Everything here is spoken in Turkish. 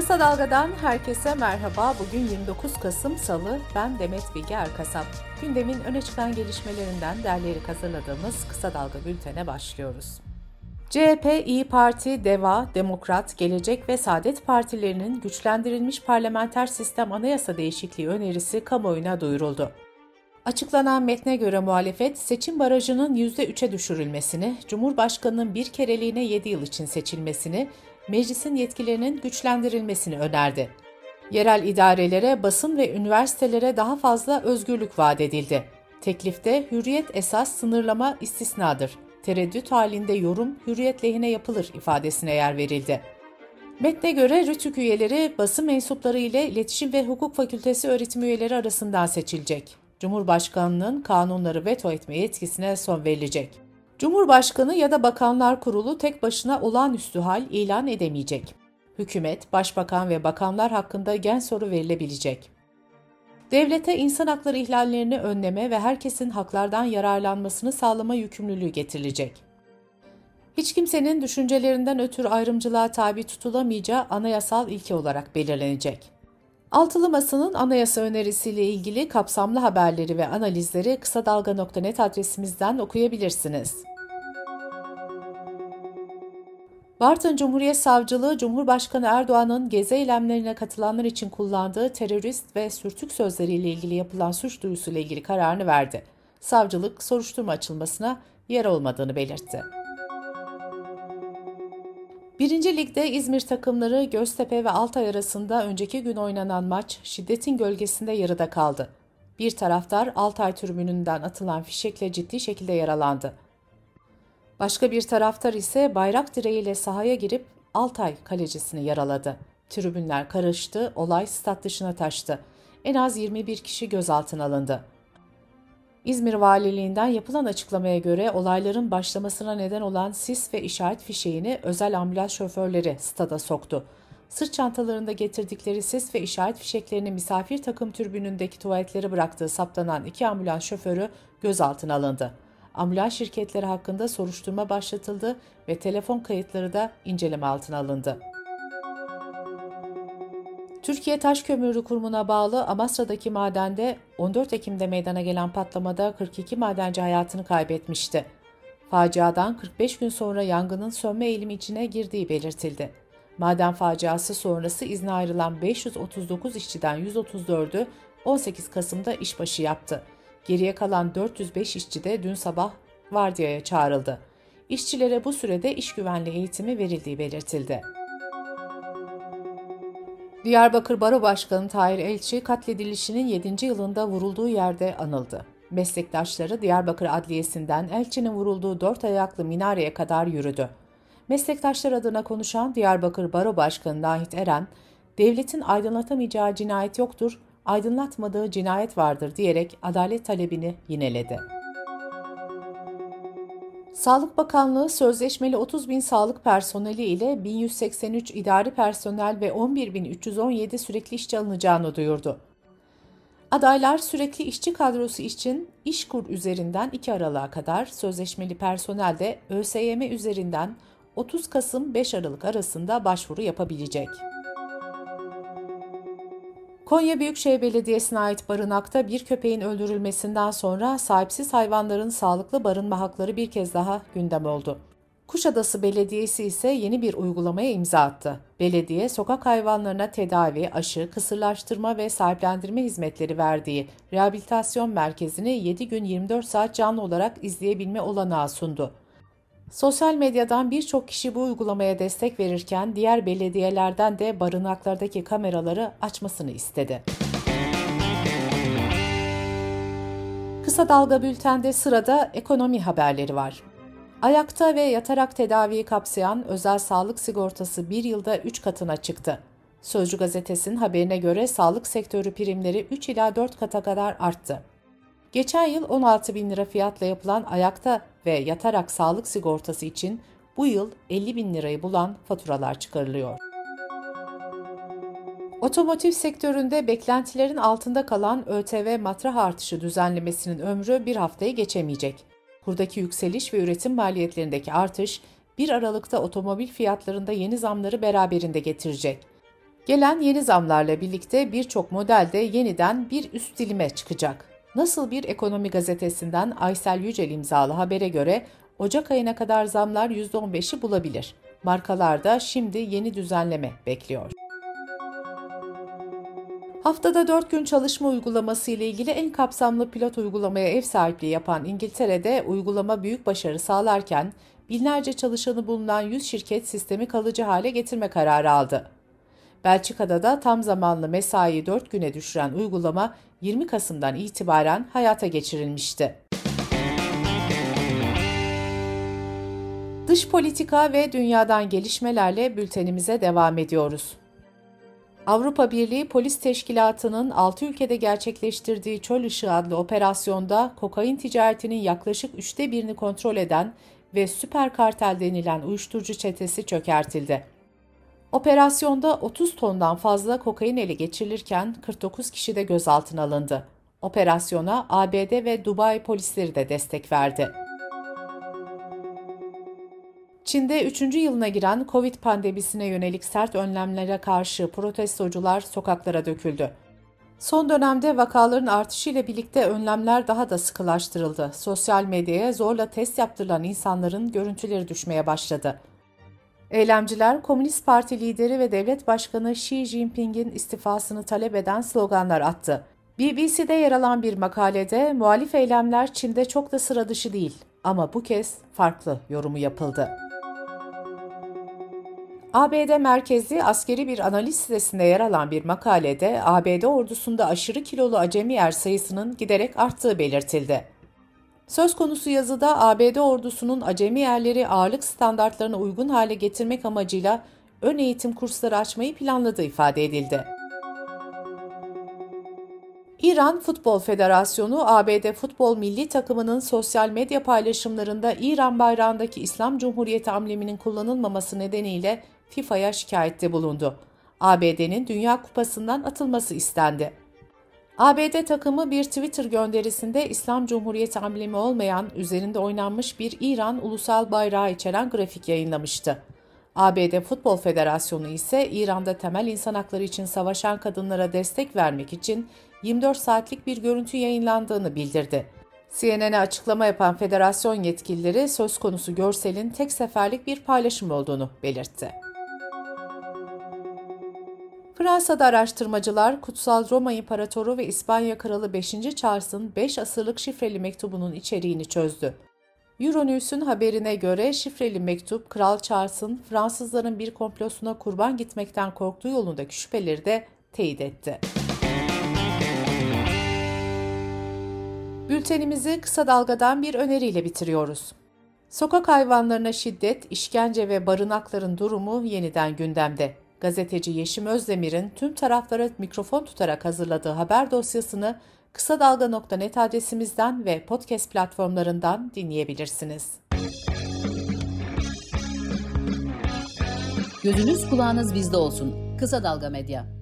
Kısa Dalga'dan herkese merhaba. Bugün 29 Kasım Salı, ben Demet Bilge Erkasap. Gündemin öne çıkan gelişmelerinden derleyerek hazırladığımız Kısa Dalga bültene başlıyoruz. CHP, İyi Parti, DEVA, Demokrat, Gelecek ve Saadet partilerinin güçlendirilmiş parlamenter sistem anayasa değişikliği önerisi kamuoyuna duyuruldu. Açıklanan metne göre muhalefet, seçim barajının %3'e düşürülmesini, Cumhurbaşkanı'nın bir kereliğine 7 yıl için seçilmesini, meclisin yetkilerinin güçlendirilmesini önerdi. Yerel idarelere, basın ve üniversitelere daha fazla özgürlük vaat edildi. Teklifte hürriyet esas, sınırlama istisnadır. Tereddüt halinde yorum hürriyet lehine yapılır ifadesine yer verildi. Metne göre RÜTÜK üyeleri basın mensupları ile İletişim ve Hukuk Fakültesi öğretim üyeleri arasından seçilecek. Cumhurbaşkanının kanunları veto etme yetkisine son verilecek. Cumhurbaşkanı ya da Bakanlar Kurulu tek başına olağanüstü hal ilan edemeyecek. Hükümet, başbakan ve bakanlar hakkında gen soru verilebilecek. Devlete insan hakları ihlallerini önleme ve herkesin haklardan yararlanmasını sağlama yükümlülüğü getirilecek. Hiç kimsenin düşüncelerinden ötürü ayrımcılığa tabi tutulamayacağı anayasal ilke olarak belirlenecek. Altılı Masa'nın anayasa önerisiyle ilgili kapsamlı haberleri ve analizleri kısadalga.net adresimizden okuyabilirsiniz. Bartın Cumhuriyet Savcılığı, Cumhurbaşkanı Erdoğan'ın gezi eylemlerine katılanlar için kullandığı terörist ve sürtük sözleriyle ilgili yapılan suç duyurusuyla ilgili kararını verdi. Savcılık, soruşturma açılmasına yer olmadığını belirtti. 1. Lig'de İzmir takımları Göztepe ve Altay arasında önceki gün oynanan maç şiddetin gölgesinde yarıda kaldı. Bir taraftar Altay tribününden atılan fişekle ciddi şekilde yaralandı. Başka bir taraftar ise bayrak direğiyle sahaya girip Altay kalecisini yaraladı. Tribünler karıştı, olay stat dışına taştı. En az 21 kişi gözaltına alındı. İzmir Valiliğinden yapılan açıklamaya göre olayların başlamasına neden olan sis ve işaret fişeğini özel ambulans şoförleri stada soktu. Sırt çantalarında getirdikleri sis ve işaret fişeklerini misafir takım tribünündeki tuvaletlere bıraktığı saptanan 2 ambulans şoförü gözaltına alındı. Ambulans şirketleri hakkında soruşturma başlatıldı ve telefon kayıtları da inceleme altına alındı. Türkiye Taş Kömürü Kurumu'na bağlı Amasra'daki madende 14 Ekim'de meydana gelen patlamada 42 madenci hayatını kaybetmişti. Faciadan 45 gün sonra yangının sönme eğilimi içine girdiği belirtildi. Maden faciası sonrası izne ayrılan 539 işçiden 134'ü 18 Kasım'da işbaşı yaptı. Geriye kalan 405 işçi de dün sabah vardiyaya çağrıldı. İşçilere bu sürede iş güvenliği eğitimi verildiği belirtildi. Diyarbakır Baro Başkanı Tahir Elçi katledilişinin 7. yılında vurulduğu yerde anıldı. Meslektaşları Diyarbakır Adliyesi'nden Elçi'nin vurulduğu 4 ayaklı minareye kadar yürüdü. Meslektaşlar adına konuşan Diyarbakır Baro Başkanı Nahit Eren, "Devletin aydınlatamayacağı cinayet yoktur, aydınlatmadığı cinayet vardır" diyerek adalet talebini yineledi. Sağlık Bakanlığı sözleşmeli 30.000 sağlık personeli ile 1.183 idari personel ve 11.317 sürekli işçi alınacağını duyurdu. Adaylar sürekli işçi kadrosu için İŞKUR üzerinden 2 Aralık'a kadar, sözleşmeli personel de ÖSYM üzerinden 30 Kasım-5 Aralık arasında başvuru yapabilecek. Konya Büyükşehir Belediyesi'ne ait barınakta bir köpeğin öldürülmesinden sonra sahipsiz hayvanların sağlıklı barınma hakları bir kez daha gündem oldu. Kuşadası Belediyesi ise yeni bir uygulamaya imza attı. Belediye, sokak hayvanlarına tedavi, aşı, kısırlaştırma ve sahiplendirme hizmetleri verdiği rehabilitasyon merkezini 7 gün 24 saat canlı olarak izleyebilme olanağı sundu. Sosyal medyadan birçok kişi bu uygulamaya destek verirken diğer belediyelerden de barınaklardaki kameraları açmasını istedi. Kısa Dalga Bülten'de sırada ekonomi haberleri var. Ayakta ve yatarak tedaviyi kapsayan özel sağlık sigortası bir yılda 3 katına çıktı. Sözcü gazetesinin haberine göre sağlık sektörü primleri 3 ila 4 kata kadar arttı. Geçen yıl 16.000 lira fiyatla yapılan ayakta ve yatarak sağlık sigortası için bu yıl 50.000 lirayı bulan faturalar çıkarılıyor. Otomotiv sektöründe beklentilerin altında kalan ÖTV matrah artışı düzenlemesinin ömrü bir haftayı geçemeyecek. Kurdaki yükseliş ve üretim maliyetlerindeki artış 1 Aralık'ta otomobil fiyatlarında yeni zamları beraberinde getirecek. Gelen yeni zamlarla birlikte birçok modelde yeniden bir üst dilime çıkacak. Nasıl Bir Ekonomi gazetesinden Aysel Yücel imzalı habere göre Ocak ayına kadar zamlar %15'i bulabilir. Markalarda şimdi yeni düzenleme bekliyor. Haftada 4 gün çalışma uygulaması ile ilgili en kapsamlı pilot uygulamaya ev sahipliği yapan İngiltere'de uygulama büyük başarı sağlarken binlerce çalışanı bulunan 100 şirket sistemi kalıcı hale getirme kararı aldı. Belçika'da da tam zamanlı mesaiyi 4 güne düşüren uygulama 20 Kasım'dan itibaren hayata geçirilmişti. Dış politika ve dünyadan gelişmelerle bültenimize devam ediyoruz. Avrupa Birliği Polis Teşkilatı'nın 6 ülkede gerçekleştirdiği Çöl Işığı adlı operasyonda kokain ticaretinin yaklaşık 1/3'ünü kontrol eden ve Süper Kartel denilen uyuşturucu çetesi çökertildi. Operasyonda 30 tondan fazla kokain ele geçirilirken 49 kişi de gözaltına alındı. Operasyona ABD ve Dubai polisleri de destek verdi. Çin'de 3. yılına giren Covid pandemisine yönelik sert önlemlere karşı protestocular sokaklara döküldü. Son dönemde vakaların artışıyla birlikte önlemler daha da sıkılaştırıldı. Sosyal medyaya zorla test yaptırılan insanların görüntüleri düşmeye başladı. Eylemciler, Komünist Parti lideri ve devlet başkanı Xi Jinping'in istifasını talep eden sloganlar attı. BBC'de yer alan bir makalede muhalif eylemler Çin'de çok da sıra dışı değil ama bu kez farklı yorumu yapıldı. ABD merkezli askeri bir analiz sitesinde yer alan bir makalede ABD ordusunda aşırı kilolu acemi er sayısının giderek arttığı belirtildi. Söz konusu yazıda ABD ordusunun acemi erleri ağırlık standartlarına uygun hale getirmek amacıyla ön eğitim kursları açmayı planladığı ifade edildi. İran Futbol Federasyonu, ABD futbol milli takımının sosyal medya paylaşımlarında İran bayrağındaki İslam Cumhuriyeti ambleminin kullanılmaması nedeniyle FIFA'ya şikayette bulundu. ABD'nin Dünya Kupası'ndan atılması istendi. ABD takımı bir Twitter gönderisinde İslam Cumhuriyeti amblemi olmayan, üzerinde oynanmış bir İran ulusal bayrağı içeren grafik yayınlamıştı. ABD Futbol Federasyonu ise İran'da temel insan hakları için savaşan kadınlara destek vermek için 24 saatlik bir görüntü yayınlandığını bildirdi. CNN'e açıklama yapan federasyon yetkilileri söz konusu görselin tek seferlik bir paylaşım olduğunu belirtti. Fransa'da araştırmacılar, Kutsal Roma İmparatoru ve İspanya Kralı 5. Charles'ın 5 asırlık şifreli mektubunun içeriğini çözdü. Euronews'un haberine göre şifreli mektup, Kral Charles'ın Fransızların bir komplosuna kurban gitmekten korktuğu yolundaki şüpheleri de teyit etti. Bültenimizi Kısa Dalga'dan bir öneriyle bitiriyoruz. Sokak hayvanlarına şiddet, işkence ve barınakların durumu yeniden gündemde. Gazeteci Yeşim Özdemir'in tüm taraflara mikrofon tutarak hazırladığı haber dosyasını kısadalga.net adresimizden ve podcast platformlarından dinleyebilirsiniz. Gözünüz kulağınız bizde olsun. Kısa Dalga Medya.